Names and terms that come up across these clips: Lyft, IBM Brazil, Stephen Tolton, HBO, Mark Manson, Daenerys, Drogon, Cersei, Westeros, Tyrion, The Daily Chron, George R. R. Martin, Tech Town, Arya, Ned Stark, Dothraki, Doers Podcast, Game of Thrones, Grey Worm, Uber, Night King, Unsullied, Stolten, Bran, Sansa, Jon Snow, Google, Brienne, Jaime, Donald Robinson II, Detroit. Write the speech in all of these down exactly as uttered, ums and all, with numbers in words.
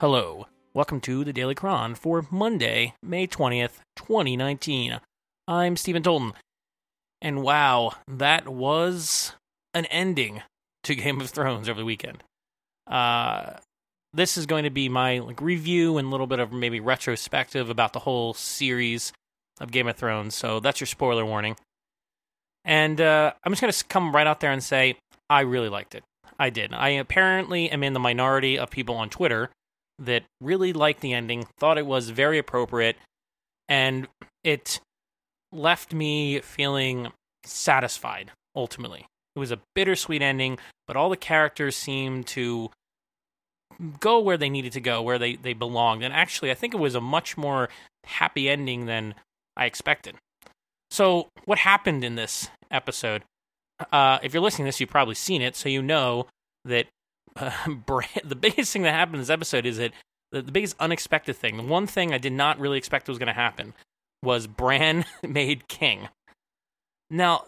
Hello, welcome to The Daily Chron for Monday, May twentieth, twenty nineteen. I'm Stephen Tolton, and wow, that was an ending to Game of Thrones over the weekend. Uh, this is going to be my like review and a little bit of maybe retrospective about the whole series of Game of Thrones, so that's your spoiler warning. And uh, I'm just going to come right out there and say, I really liked it. I did. I apparently am in the minority of people on Twitter that really liked the ending, thought it was very appropriate, and it left me feeling satisfied, ultimately. It was a bittersweet ending, but all the characters seemed to go where they needed to go, where they, they belonged. And actually, I think it was a much more happy ending than I expected. So, what happened in this episode? Uh, if you're listening to this, you've probably seen it, so you know that uh, Bran, the biggest thing that happened in this episode is that the, the biggest unexpected thing, the one thing I did not really expect was going to happen, was Bran made king. Now,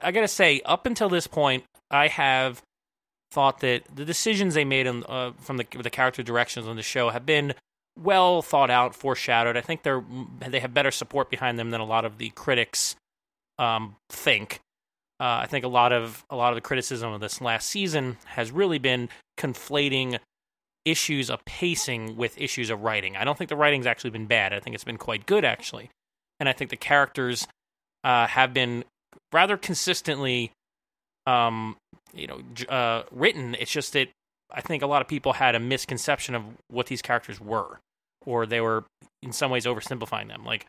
I gotta say, up until this point, I have thought that the decisions they made in, uh, from the, the character directions on the show have been well thought out, foreshadowed. I think they're they have better support behind them than a lot of the critics um, think. Uh, I think a lot of a lot of the criticism of this last season has really been conflating issues of pacing with issues of writing. I don't think the writing's actually been bad. I think it's been quite good, actually. And I think the characters uh, have been rather consistently, um, you know, uh, written. It's just that I think a lot of people had a misconception of what these characters were, or they were in some ways oversimplifying them. Like,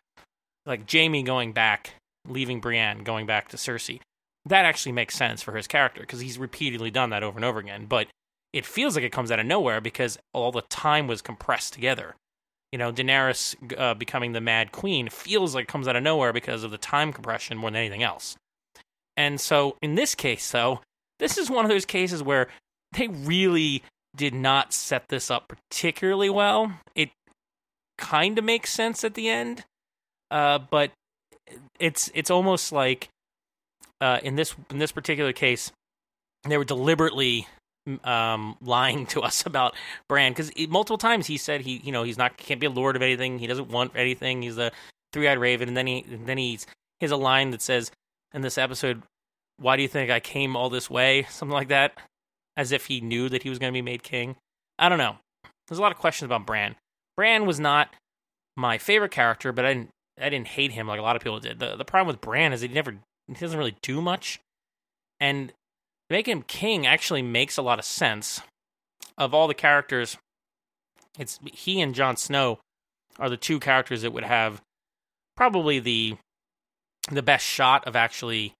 like Jaime going back, leaving Brienne, going back to Cersei. That actually makes sense for his character because he's repeatedly done that over and over again. But it feels like it comes out of nowhere because all the time was compressed together. You know, Daenerys uh, becoming the Mad Queen feels like it comes out of nowhere because of the time compression more than anything else. And so in this case, though, this is one of those cases where they really did not set this up particularly well. It kind of makes sense at the end, uh, but it's it's almost like Uh, in this in this particular case, they were deliberately um, lying to us about Bran because multiple times he said he you know he's not can't be a lord of anything, he doesn't want anything, he's the three-eyed raven, and then he and then he's he has a line that says in this episode, "Why do you think I came all this way?" Something like that, as if he knew that he was going to be made king. I don't know. There's a lot of questions about Bran. Bran was not my favorite character, but I didn't I didn't hate him like a lot of people did. The the problem with Bran is he never. He doesn't really do much, and making him king actually makes a lot of sense. Of all the characters, it's he and Jon Snow are the two characters that would have probably the the best shot of actually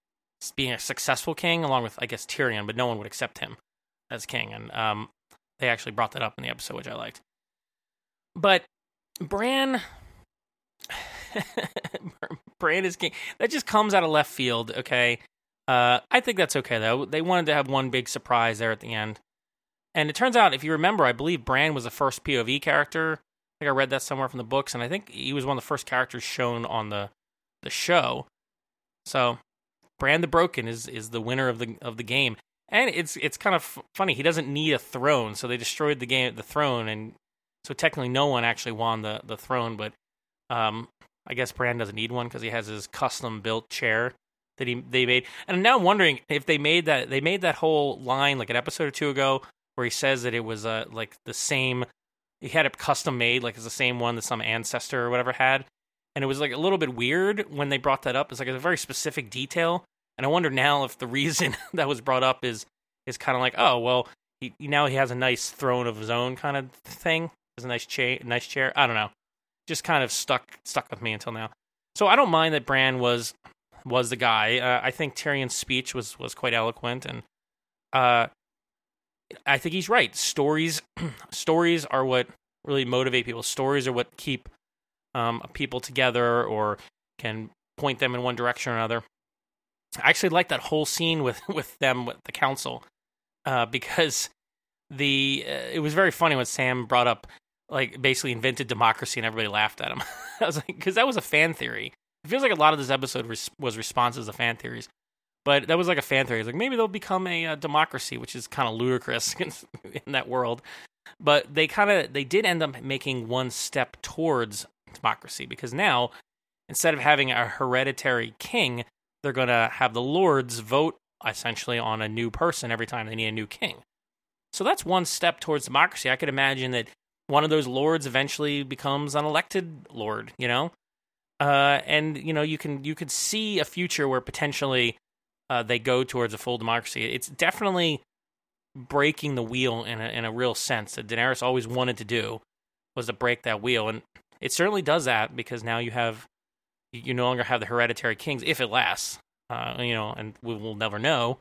being a successful king, along with, I guess, Tyrion, but no one would accept him as king, and um, they actually brought that up in the episode, which I liked. But Bran... Bran is king. That just comes out of left field, okay? Uh, I think that's okay, though. They wanted to have one big surprise there at the end. And it turns out, if you remember, I believe Bran was the first P O V character. I think I read that somewhere from the books, and I think he was one of the first characters shown on the the show. So, Bran the Broken is is the winner of the of the game. And it's it's kind of f- funny. He doesn't need a throne, so they destroyed the game the throne, and so technically no one actually won the, the throne, but um I guess Bran doesn't need one because he has his custom-built chair that he they made. And I'm now wondering if they made that they made that whole line like an episode or two ago where he says that it was uh, like the same. He had it custom-made, like it's the same one that some ancestor or whatever had. And it was like a little bit weird when they brought that up. It's like a very specific detail. And I wonder now if the reason that was brought up is is kind of like, oh, well, he, now he has a nice throne of his own kind of thing. He has a nice, cha- nice chair. I don't know. Just kind of stuck stuck with me until now. So I don't mind that Bran was was the guy. Uh, I think Tyrion's speech was, was quite eloquent, and uh, I think he's right. Stories stories are what really motivate people. Stories are what keep um, people together or can point them in one direction or another. I actually like that whole scene with, with them, with the council, uh, because the uh, it was very funny when Sam brought up like basically invented democracy and everybody laughed at him. I was like, because that was a fan theory. It feels like a lot of this episode res- was responses to fan theories, but that was like a fan theory. It's like maybe they'll become a uh, democracy, which is kind of ludicrous in, in that world. But they kind of they did end up making one step towards democracy, because now instead of having a hereditary king, they're going to have the lords vote essentially on a new person every time they need a new king. So that's one step towards democracy. I could imagine that one of those lords eventually becomes an elected lord, you know? Uh, and, you know, you can you could see a future where potentially uh, they go towards a full democracy. It's definitely breaking the wheel in a, in a real sense that Daenerys always wanted to do, was to break that wheel. And it certainly does that, because now you have, you no longer have the hereditary kings, if it lasts, uh, you know, and we will never know.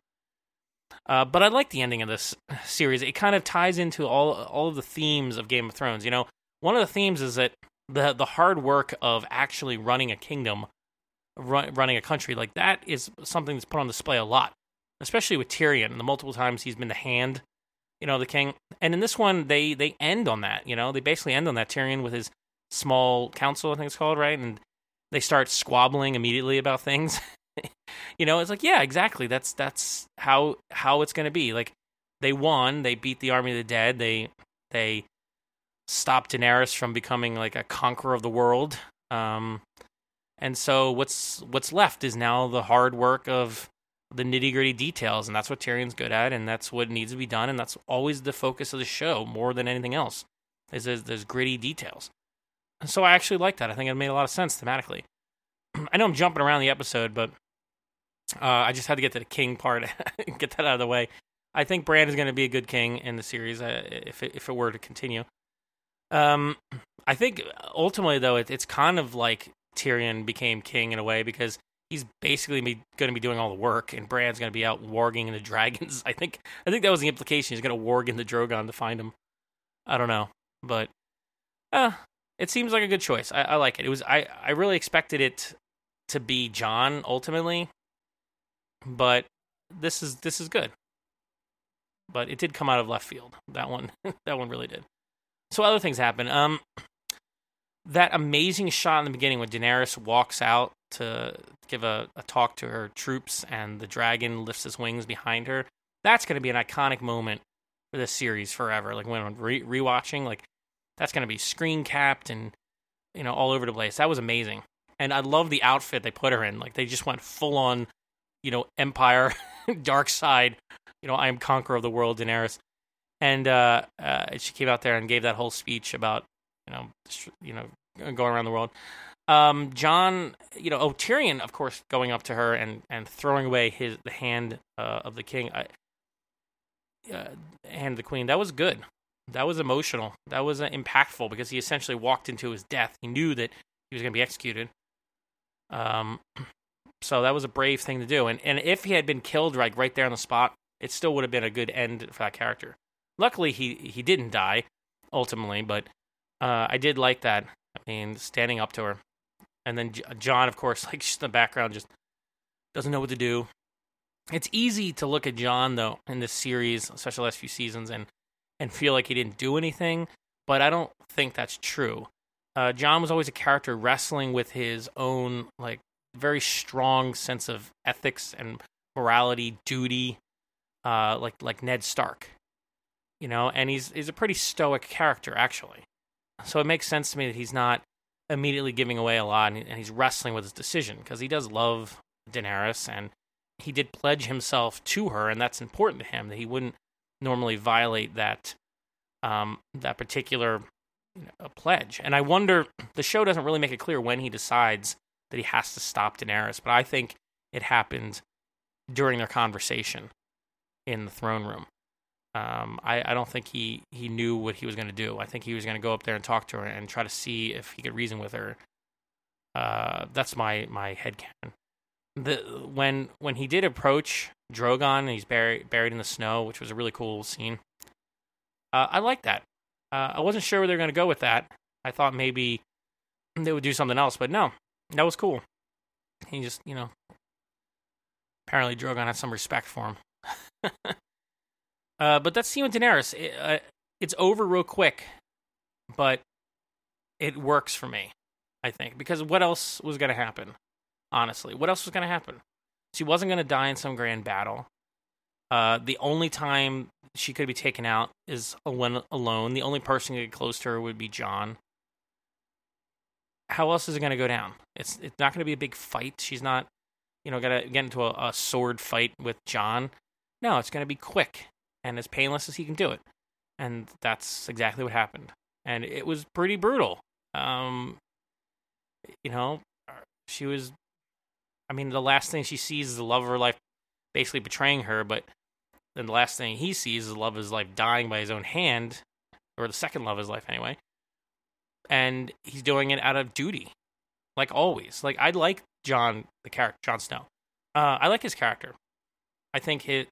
Uh, but I like the ending of this series. It kind of ties into all all of the themes of Game of Thrones. You know, one of the themes is that the the hard work of actually running a kingdom, run, running a country, like that is something that's put on display a lot, especially with Tyrion and the multiple times he's been the hand, you know, the king. And in this one, they they end on that. You know, they basically end on that. Tyrion with his small council, I think it's called, right? And they start squabbling immediately about things. You know, it's like, yeah, exactly. That's that's how how it's going to be. Like, they won. They beat the army of the dead. They they stopped Daenerys from becoming like a conqueror of the world. Um, and so what's what's left is now the hard work of the nitty gritty details, and that's what Tyrion's good at, and that's what needs to be done, and that's always the focus of the show more than anything else. Is those gritty details. And so I actually like that. I think it made a lot of sense thematically. I know I'm jumping around the episode, but uh, I just had to get to the king part, get that out of the way. I think Bran is going to be a good king in the series uh, if it, if it were to continue. Um, I think ultimately, though, it, it's kind of like Tyrion became king in a way, because he's basically going to be doing all the work, and Bran's going to be out warging the dragons. I think I think that was the implication. He's going to warg in the Drogon to find him. I don't know, but uh, it seems like a good choice. I, I like it. It was I, I really expected it to be Jon ultimately, but this is this is good. But it did come out of left field. That one that one really did. So other things happen. Um, that amazing shot in the beginning when Daenerys walks out to give a, a talk to her troops, and the dragon lifts his wings behind her. That's going to be an iconic moment for this series forever. Like, when I'm re- rewatching, like, that's going to be screen capped and, you know, all over the place. That was amazing. And I love the outfit they put her in. Like, they just went full on, you know, Empire, Dark Side, you know, I am conqueror of the world, Daenerys. And uh, uh, she came out there and gave that whole speech about, you know, you know, going around the world. Um, Jon, you know, oh, Tyrion, of course, going up to her and, and throwing away his the hand uh, of the king, I, uh, hand of the queen. That was good. That was emotional. That was uh, impactful, because he essentially walked into his death. He knew that he was going to be executed. Um, so that was a brave thing to do. And and if he had been killed like right there on the spot, it still would have been a good end for that character. Luckily, he he didn't die ultimately, but uh, I did like that. I mean, standing up to her. And then Jon, of course, like, just in the background, just doesn't know what to do. It's easy to look at Jon, though, in this series, especially the last few seasons, and, and feel like he didn't do anything, but I don't think that's true. Uh, Jon was always a character wrestling with his own, like, very strong sense of ethics and morality, duty, uh, like like Ned Stark, you know, and he's he's a pretty stoic character, actually. So it makes sense to me that he's not immediately giving away a lot, and he's wrestling with his decision, because he does love Daenerys, and he did pledge himself to her, and that's important to him, that he wouldn't normally violate that um, that particular, you know, pledge. And I wonder, the show doesn't really make it clear when he decides that he has to stop Daenerys, but I think it happened during their conversation in the throne room. Um, I, I don't think he, he knew what he was going to do. I think he was going to go up there and talk to her and try to see if he could reason with her. Uh, that's my, my headcanon. The, when when he did approach Drogon, and he's buried, buried in the snow, which was a really cool scene, uh, I like that. Uh, I wasn't sure where they were going to go with that. I thought maybe they would do something else, but no, that was cool. He just, you know, apparently Drogon had some respect for him. Uh, but that scene with Daenerys, it, uh, it's over real quick, but it works for me, I think. Because what else was going to happen, honestly? What else was going to happen? She wasn't going to die in some grand battle. Uh, the only time she could be taken out is alone. The only person who could get close to her would be Jon. How else is it going to go down? It's it's not going to be a big fight. She's not, you know, going to get into a, a sword fight with Jon. No, it's going to be quick and as painless as he can do it. And that's exactly what happened. And it was pretty brutal. Um, you know, she was, I mean, the last thing she sees is the love of her life basically betraying her, but then the last thing he sees is the love of his life dying by his own hand, or the second love of his life anyway. And he's doing it out of duty, like always. Like, I like Jon, the character, Jon Snow. Uh, I like his character. I think he,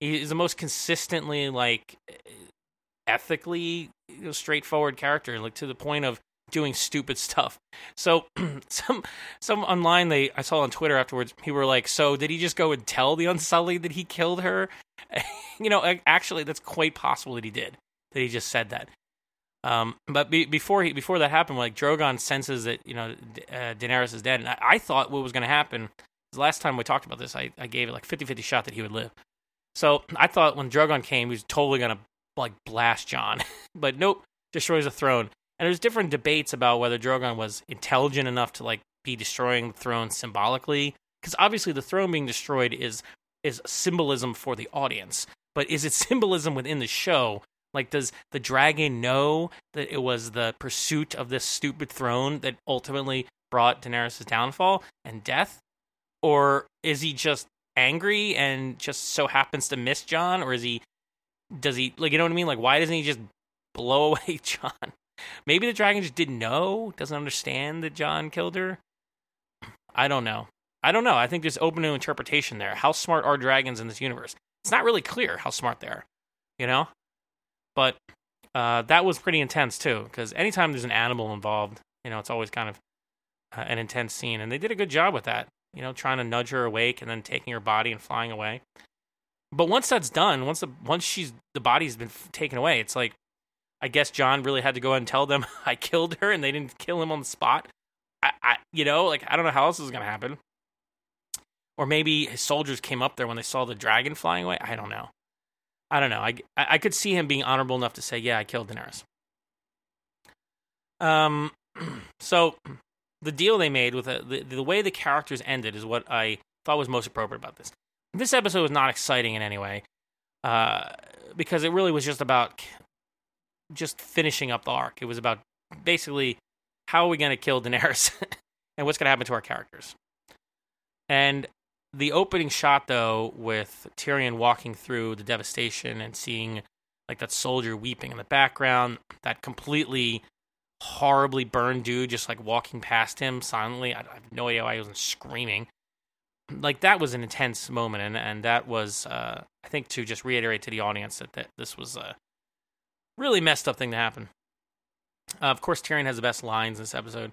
he is the most consistently, like, ethically, you know, straightforward character, like to the point of doing stupid stuff. So some some online they I saw on Twitter afterwards, people were like, so did he just go and tell the Unsullied that he killed her? You know, actually, that's quite possible that he did, that he just said that. Um, but be, before he before that happened, like, Drogon senses that, you know, uh, Daenerys is dead, and I, I thought what was going to happen. The last time we talked about this, I, I gave it like fifty-fifty shot that he would live. So I thought when Drogon came, he was totally going to like blast Jon, but nope, destroys the throne. And there's different debates about whether Drogon was intelligent enough to like be destroying the throne symbolically, because obviously the throne being destroyed is is symbolism for the audience. But is it symbolism within the show? Like, does the dragon know that it was the pursuit of this stupid throne that ultimately brought Daenerys' downfall and death? Or is he just angry and just so happens to miss Jon? Or is he, does he, like, you know what I mean? Like, why doesn't he just blow away Jon? Maybe the dragon just didn't know, doesn't understand that Jon killed her. I don't know. I don't know. I think there's open to interpretation there. How smart are dragons in this universe? It's not really clear how smart they are, you know? But uh, that was pretty intense, too, because anytime there's an animal involved, you know, it's always kind of uh, an intense scene. And they did a good job with that, you know, trying to nudge her awake and then taking her body and flying away. But once that's done, once the once she's the body's been taken away, it's like, I guess Jon really had to go and tell them I killed her, and they didn't kill him on the spot. I, I you know, like, I don't know how else this is going to happen. Or maybe his soldiers came up there when they saw the dragon flying away. I don't know. I don't know. I, I could see him being honorable enough to say, yeah, I killed Daenerys. Um, so the deal they made with the, the, the way the characters ended is what I thought was most appropriate about this. This episode was not exciting in any way, uh, because it really was just about just finishing up the arc. It was about basically how are we going to kill Daenerys and what's going to happen to our characters. And the opening shot, though, with Tyrion walking through the devastation and seeing, like, that soldier weeping in the background, that completely horribly burned dude just, like, walking past him silently. I have no idea why he wasn't screaming. Like, that was an intense moment, and, and that was, uh, I think, to just reiterate to the audience that, that this was a really messed up thing to happen. Uh, of course, Tyrion has the best lines in this episode,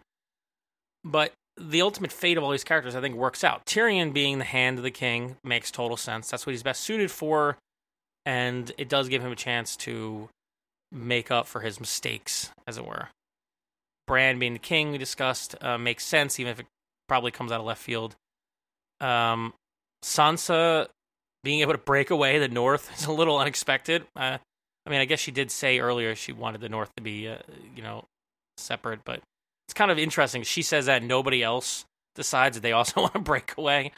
but the ultimate fate of all these characters, I think, works out. Tyrion being the hand of the king makes total sense. That's what he's best suited for, and it does give him a chance to make up for his mistakes, as it were. Bran being the king, we discussed, uh, makes sense, even if it probably comes out of left field. Um, Sansa being able to break away the North is a little unexpected. Uh, I mean, I guess she did say earlier she wanted the North to be, uh, you know, separate, but it's kind of interesting. She says that nobody else decides that they also want to break away.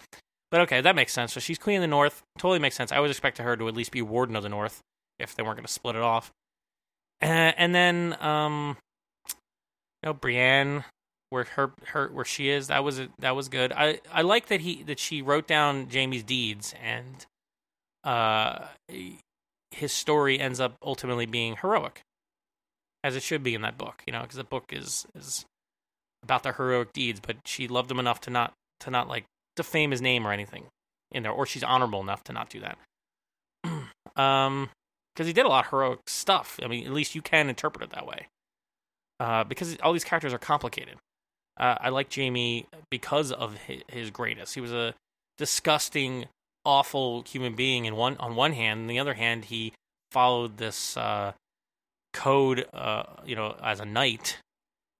But okay, that makes sense. So she's queen of the North. Totally makes sense. I was expecting her to at least be warden of the North if they weren't going to split it off. Uh, and then, um, you know, Brienne, where her, her where she is, that was that was good. I, I like that he that she wrote down Jaime's deeds, and uh, his story ends up ultimately being heroic, as it should be in that book. You know, because the book is is. about the heroic deeds, but she loved him enough to not, to not like, defame his name or anything in there, or she's honorable enough to not do that. um, because he did a lot of heroic stuff. I mean, at least you can interpret it that way. Uh, because all these characters are complicated. Uh, I like Jaime because of his, his greatness. He was a disgusting, awful human being in one, on one hand, and the other hand, he followed this, uh, code, uh, you know, as a knight,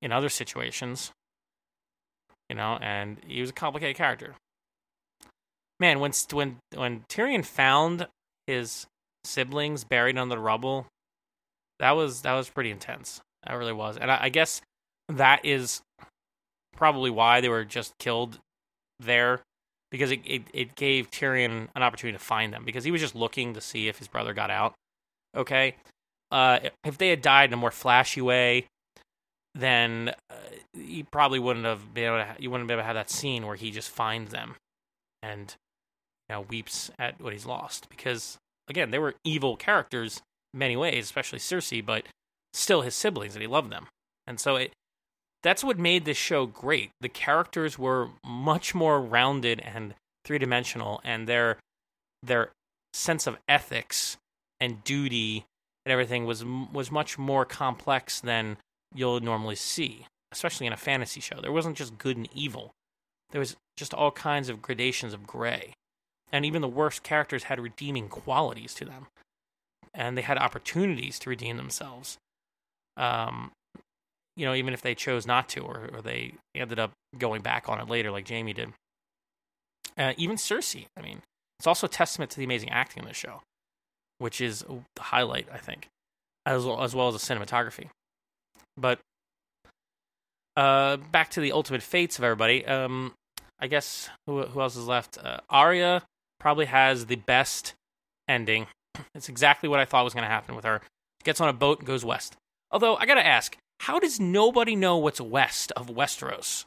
in other situations, you know, and he was a complicated character. Man, when when when Tyrion found his siblings buried under the rubble. That was that was pretty intense. That really was. And I, I guess that is probably why they were just killed there, because it, it, it gave Tyrion an opportunity to find them, because he was just looking to see if his brother got out. Okay? Uh, if they had died in a more flashy way, then uh, he probably wouldn't have been able to, you wouldn't be able to have that scene where he just finds them and, you know, weeps at what he's lost. Because, again, they were evil characters in many ways, especially Cersei, but still his siblings, and he loved them. And so it that's what made this show great. The characters were much more rounded and three-dimensional, and their their sense of ethics and duty and everything was was much more complex than you'll normally see, especially in a fantasy show. There wasn't just good and evil. There was just all kinds of gradations of gray. And even the worst characters had redeeming qualities to them, and they had opportunities to redeem themselves. Um, you know, even if they chose not to, or, or they ended up going back on it later, like Jaime did. Uh, even Cersei, I mean, it's also a testament to the amazing acting in this show, which is the highlight, I think, as well as, well as the cinematography. But uh, back to the ultimate fates of everybody. Um, I guess who who else is left? Uh, Arya probably has the best ending. It's exactly what I thought was going to happen with her. She gets on a boat and goes west. Although, I gotta ask, how does nobody know what's west of Westeros?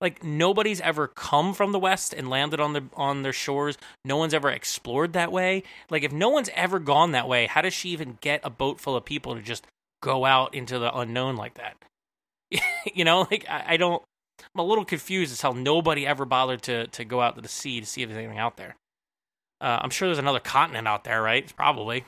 Like, nobody's ever come from the west and landed on the on their shores. No one's ever explored that way. Like, if no one's ever gone that way, how does she even get a boat full of people to just go out into the unknown like that? You know, like, I, I don't... I'm a little confused as how nobody ever bothered to, to go out to the sea to see if there's anything out there. Uh, I'm sure there's another continent out there, right? Probably.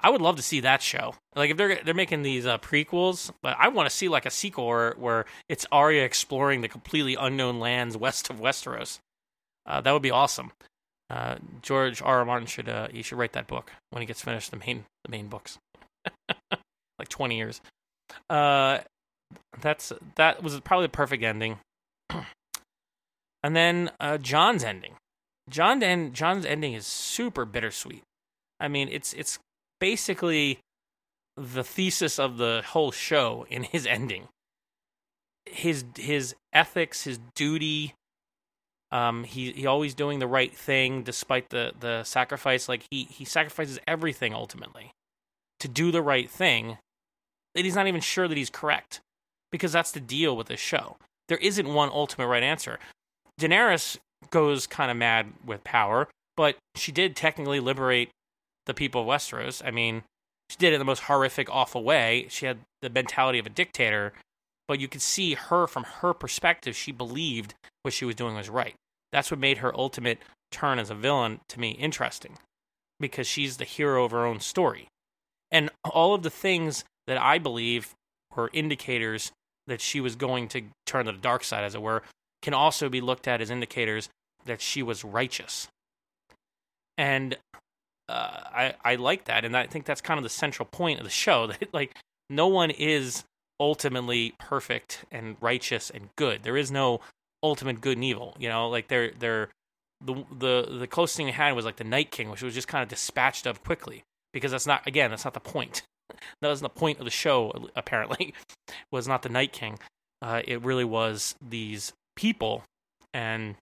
I would love to see that show. Like, if they're they're making these uh, prequels, but I want to see, like, a sequel where, where it's Arya exploring the completely unknown lands west of Westeros. Uh, that would be awesome. Uh, George R. R. Martin should uh, he should write that book when he gets finished, the main the main books. Like twenty years. Uh, that's that was probably the perfect ending. And then uh, Jon's ending. Jon's end, Jon's ending is super bittersweet. I mean, it's it's. basically the thesis of the whole show in his ending. His his ethics, his duty, um, he he always doing the right thing despite the, the sacrifice. Like, he, he sacrifices everything ultimately to do the right thing, that he's not even sure that he's correct, because that's the deal with this show. There isn't one ultimate right answer. Daenerys goes kind of mad with power, but she did technically liberate the people of Westeros. I mean, she did it in the most horrific, awful way. She had the mentality of a dictator, but you could see her from her perspective. She believed what she was doing was right. That's what made her ultimate turn as a villain, to me, interesting, because she's the hero of her own story. And all of the things that I believe were indicators that she was going to turn to the dark side, as it were, can also be looked at as indicators that she was righteous. And Uh, I, I like that, and I think that's kind of the central point of the show, that, like, no one is ultimately perfect and righteous and good. There is no ultimate good and evil, you know? Like, they're, they're, the the, the closest thing we had was, like, the Night King, which was just kind of dispatched of quickly, because that's not, again, that's not the point. That wasn't the point of the show, apparently, was not the Night King. Uh, it really was these people, and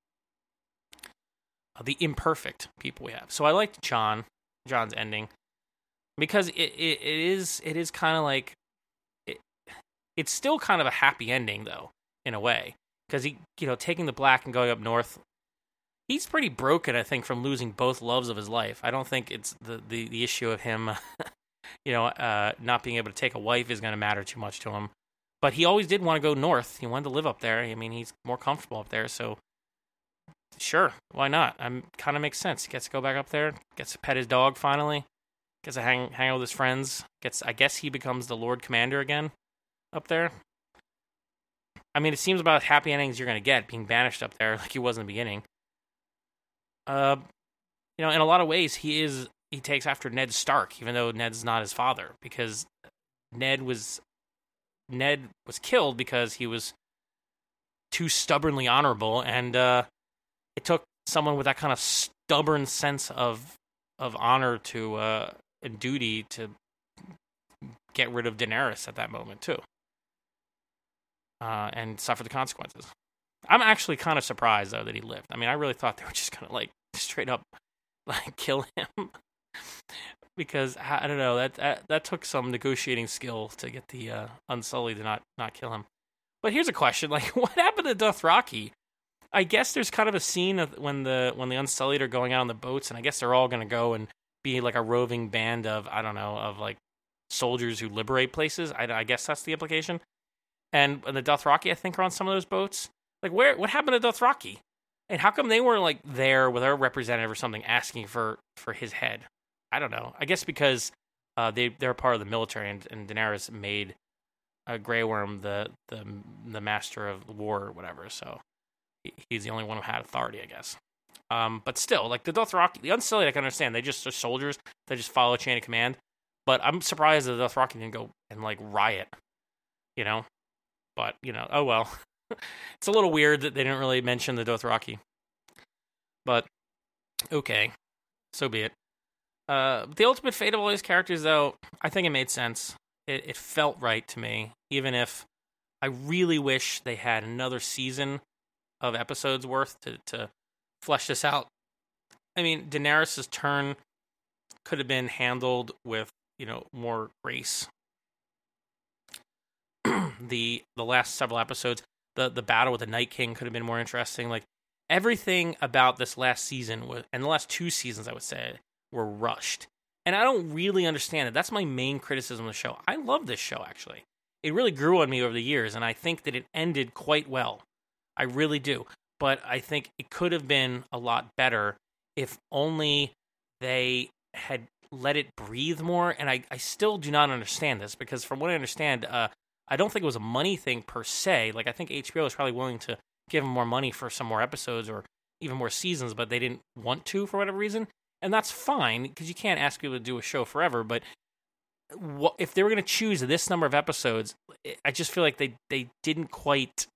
uh, the imperfect people we have. So I liked Jon. Jon's ending, because it, it, it is it is kind of like it, it's still kind of a happy ending, though, in a way, because he you know taking the black and going up north, he's pretty broken, I think, from losing both loves of his life. I don't think it's the the, the issue of him you know uh, not being able to take a wife is going to matter too much to him, but he always did want to go north. He wanted to live up there. I mean, he's more comfortable up there, so sure, why not? Um, kind of makes sense. He gets to go back up there, gets to pet his dog finally, gets to hang hang out with his friends. Gets, I guess, he becomes the Lord Commander again up there. I mean, it seems about as happy endings you're gonna get, being banished up there like he was in the beginning. Uh, you know, in a lot of ways, he is he takes after Ned Stark, even though Ned's not his father, because Ned was Ned was killed because he was too stubbornly honorable, and uh. It took someone with that kind of stubborn sense of of honor to uh, and duty to get rid of Daenerys at that moment too, uh, and suffer the consequences. I'm actually kind of surprised though that he lived. I mean, I really thought they were just gonna like straight up like kill him because I don't know that that, that took some negotiating skill to get the uh, Unsullied to not not kill him. But here's a question: like, what happened to Dothraki? I guess there's kind of a scene of when the when the Unsullied are going out on the boats, and I guess they're all going to go and be like a roving band of, I don't know, of like soldiers who liberate places. I, I guess that's the implication. And the Dothraki, I think, are on some of those boats. Like, where? What happened to Dothraki? And how come they weren't like there with our representative or something asking for, for his head? I don't know. I guess because uh, they they're part of the military, and, and Daenerys made a Grey Worm the the the master of war or whatever. So. He's the only one who had authority, I guess. Um, but still, like the Dothraki, the Unsullied, I can understand. They just are soldiers. They just follow chain of command. But I'm surprised that the Dothraki didn't go and like riot, you know. But you know, oh well. It's a little weird that they didn't really mention the Dothraki. But okay, so be it. Uh, the ultimate fate of all these characters, though, I think it made sense. It, it felt right to me, even if I really wish they had another season of episodes worth to, to flesh this out. I mean, Daenerys' turn could have been handled with, you know, more grace. the the last several episodes, the, the battle with the Night King could have been more interesting. Like, everything about this last season, was, and the last two seasons, I would say, were rushed. And I don't really understand it. That's my main criticism of the show. I love this show, actually. It really grew on me over the years, and I think that it ended quite well. I really do, but I think it could have been a lot better if only they had let it breathe more, and I, I still do not understand this, because from what I understand, uh, I don't think it was a money thing per se. Like, I think H B O was probably willing to give them more money for some more episodes or even more seasons, but they didn't want to for whatever reason, and that's fine, because you can't ask people to do a show forever, but what, if they were going to choose this number of episodes, I just feel like they, they didn't quite...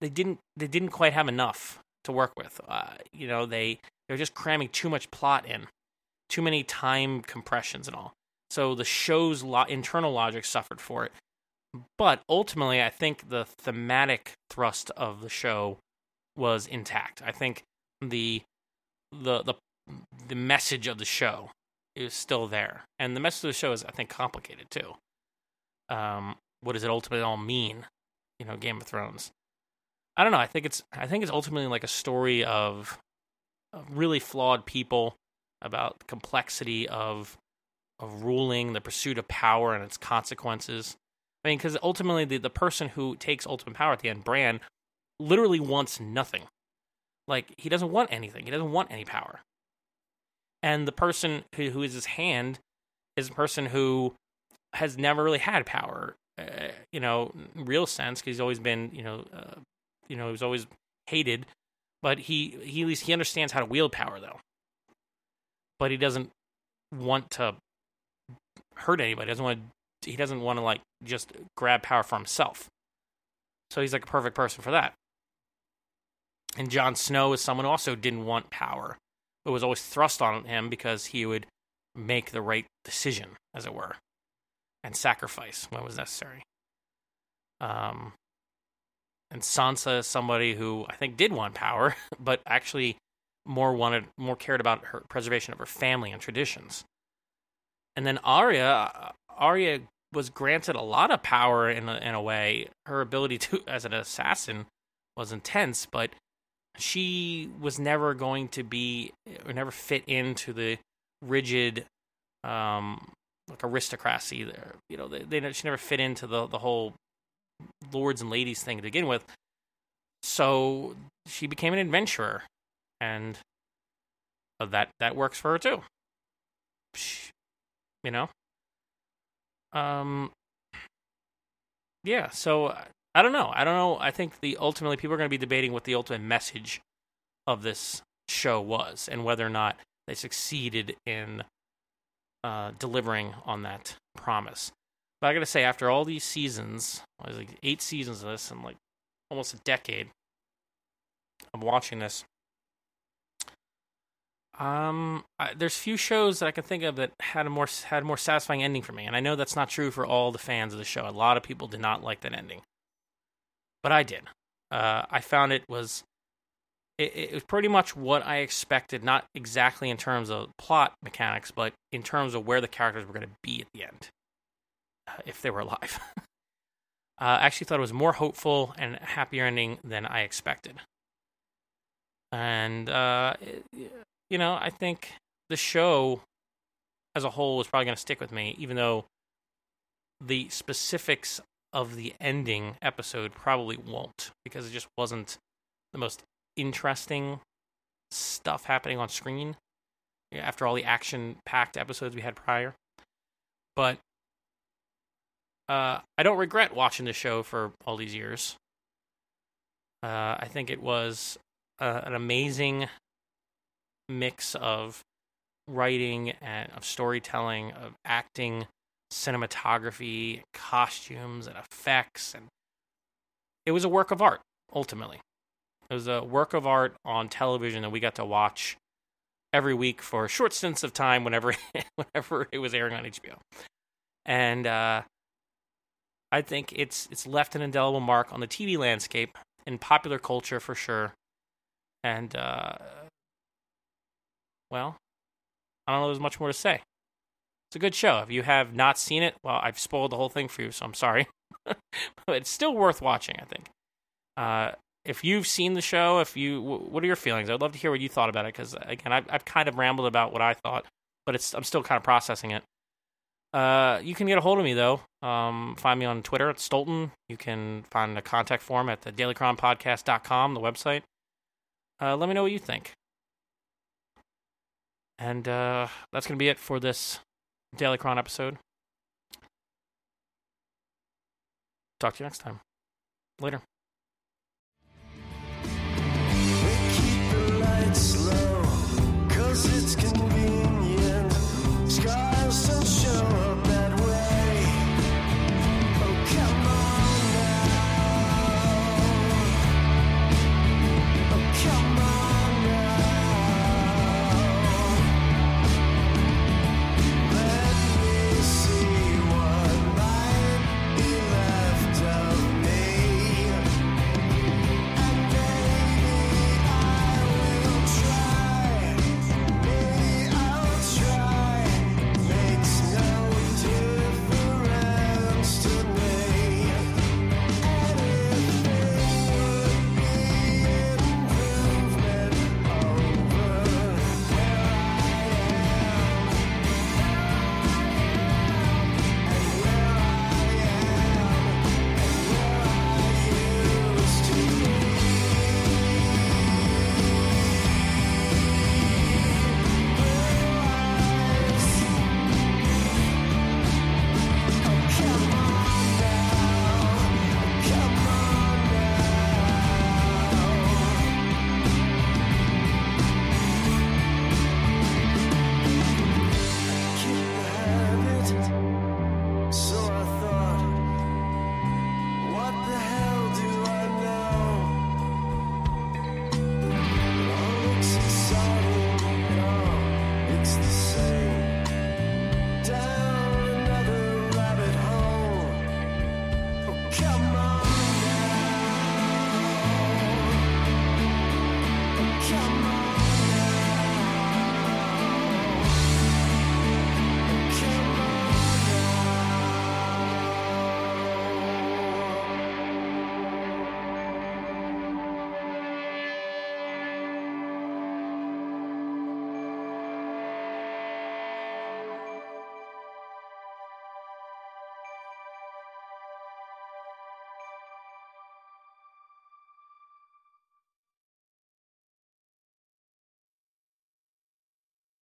They didn't. They didn't quite have enough to work with. Uh, you know, they they're just cramming too much plot in, too many time compressions and all. So the show's lo- internal logic suffered for it. But ultimately, I think the thematic thrust of the show was intact. I think the the the the message of the show is still there, and the message of the show is, I think, complicated too. Um, what does it ultimately all mean? You know, Game of Thrones. I don't know. I think it's. I think it's ultimately like a story of, of really flawed people, about the complexity of of ruling, the pursuit of power, and its consequences. I mean, because ultimately, the, the person who takes ultimate power at the end, Bran, literally wants nothing. Like, he doesn't want anything. He doesn't want any power. And the person who, who is his hand is a person who has never really had power, uh, you know, in real sense, because he's always been, you know. Uh, You know, he was always hated, but he, he at least he understands how to wield power, though. But he doesn't want to hurt anybody. He doesn't want to, he doesn't want to like just grab power for himself. So he's like a perfect person for that. And Jon Snow is someone who also didn't want power. It was always thrust on him because he would make the right decision, as it were, and sacrifice when it was necessary. Um. And Sansa is somebody who I think did want power, but actually more wanted, more cared about her preservation of her family and traditions. And then Arya, Arya was granted a lot of power in a, in a way. Her ability to, as an assassin, was intense, but she was never going to be, or never fit into the rigid, um, like aristocracy there. You know, they, they she never fit into the the whole lords and ladies thing to begin with, so she became an adventurer, and that that works for her too, you know. Um yeah so I don't know I don't know I think the ultimately people are going to be debating what the ultimate message of this show was, and whether or not they succeeded in uh delivering on that promise. But I gotta say, after all these seasons, well, there's like eight seasons of this and like almost a decade of watching this, Um, I, there's few shows that I can think of that had a more had a more satisfying ending for me, and I know that's not true for all the fans of the show. A lot of people did not like that ending, but I did. Uh, I found it was it, it was pretty much what I expected, not exactly in terms of plot mechanics, but in terms of where the characters were going to be at the end, uh, if they were alive. I uh, actually thought it was more hopeful and a happier ending than I expected, and uh. It, yeah. You know, I think the show as a whole is probably going to stick with me, even though the specifics of the ending episode probably won't, because it just wasn't the most interesting stuff happening on screen after all the action-packed episodes we had prior. But uh, I don't regret watching the show for all these years. Uh, I think it was uh, an amazing mix of writing and of storytelling, of acting, cinematography, costumes and effects, and it was a work of art. Ultimately, it was a work of art on television that we got to watch every week for a short stints of time whenever whenever it was airing on H B O. And uh I think it's it's left an indelible mark on the T V landscape, in popular culture for sure. And uh well, I don't know there's much more to say. It's a good show. If you have not seen it, well, I've spoiled the whole thing for you, so I'm sorry. But it's still worth watching, I think. Uh, if you've seen the show, if you, w- what are your feelings? I'd love to hear what you thought about it, because, again, I've, I've kind of rambled about what I thought, but it's I'm still kind of processing it. Uh, you can get a hold of me, though. Um, find me on Twitter at Stolten. You can find the contact form at the Daily Cron Podcast dot com, the website. Uh, let me know what you think. And uh, that's going to be it for this Daily Chron episode. Talk to you next time. Later.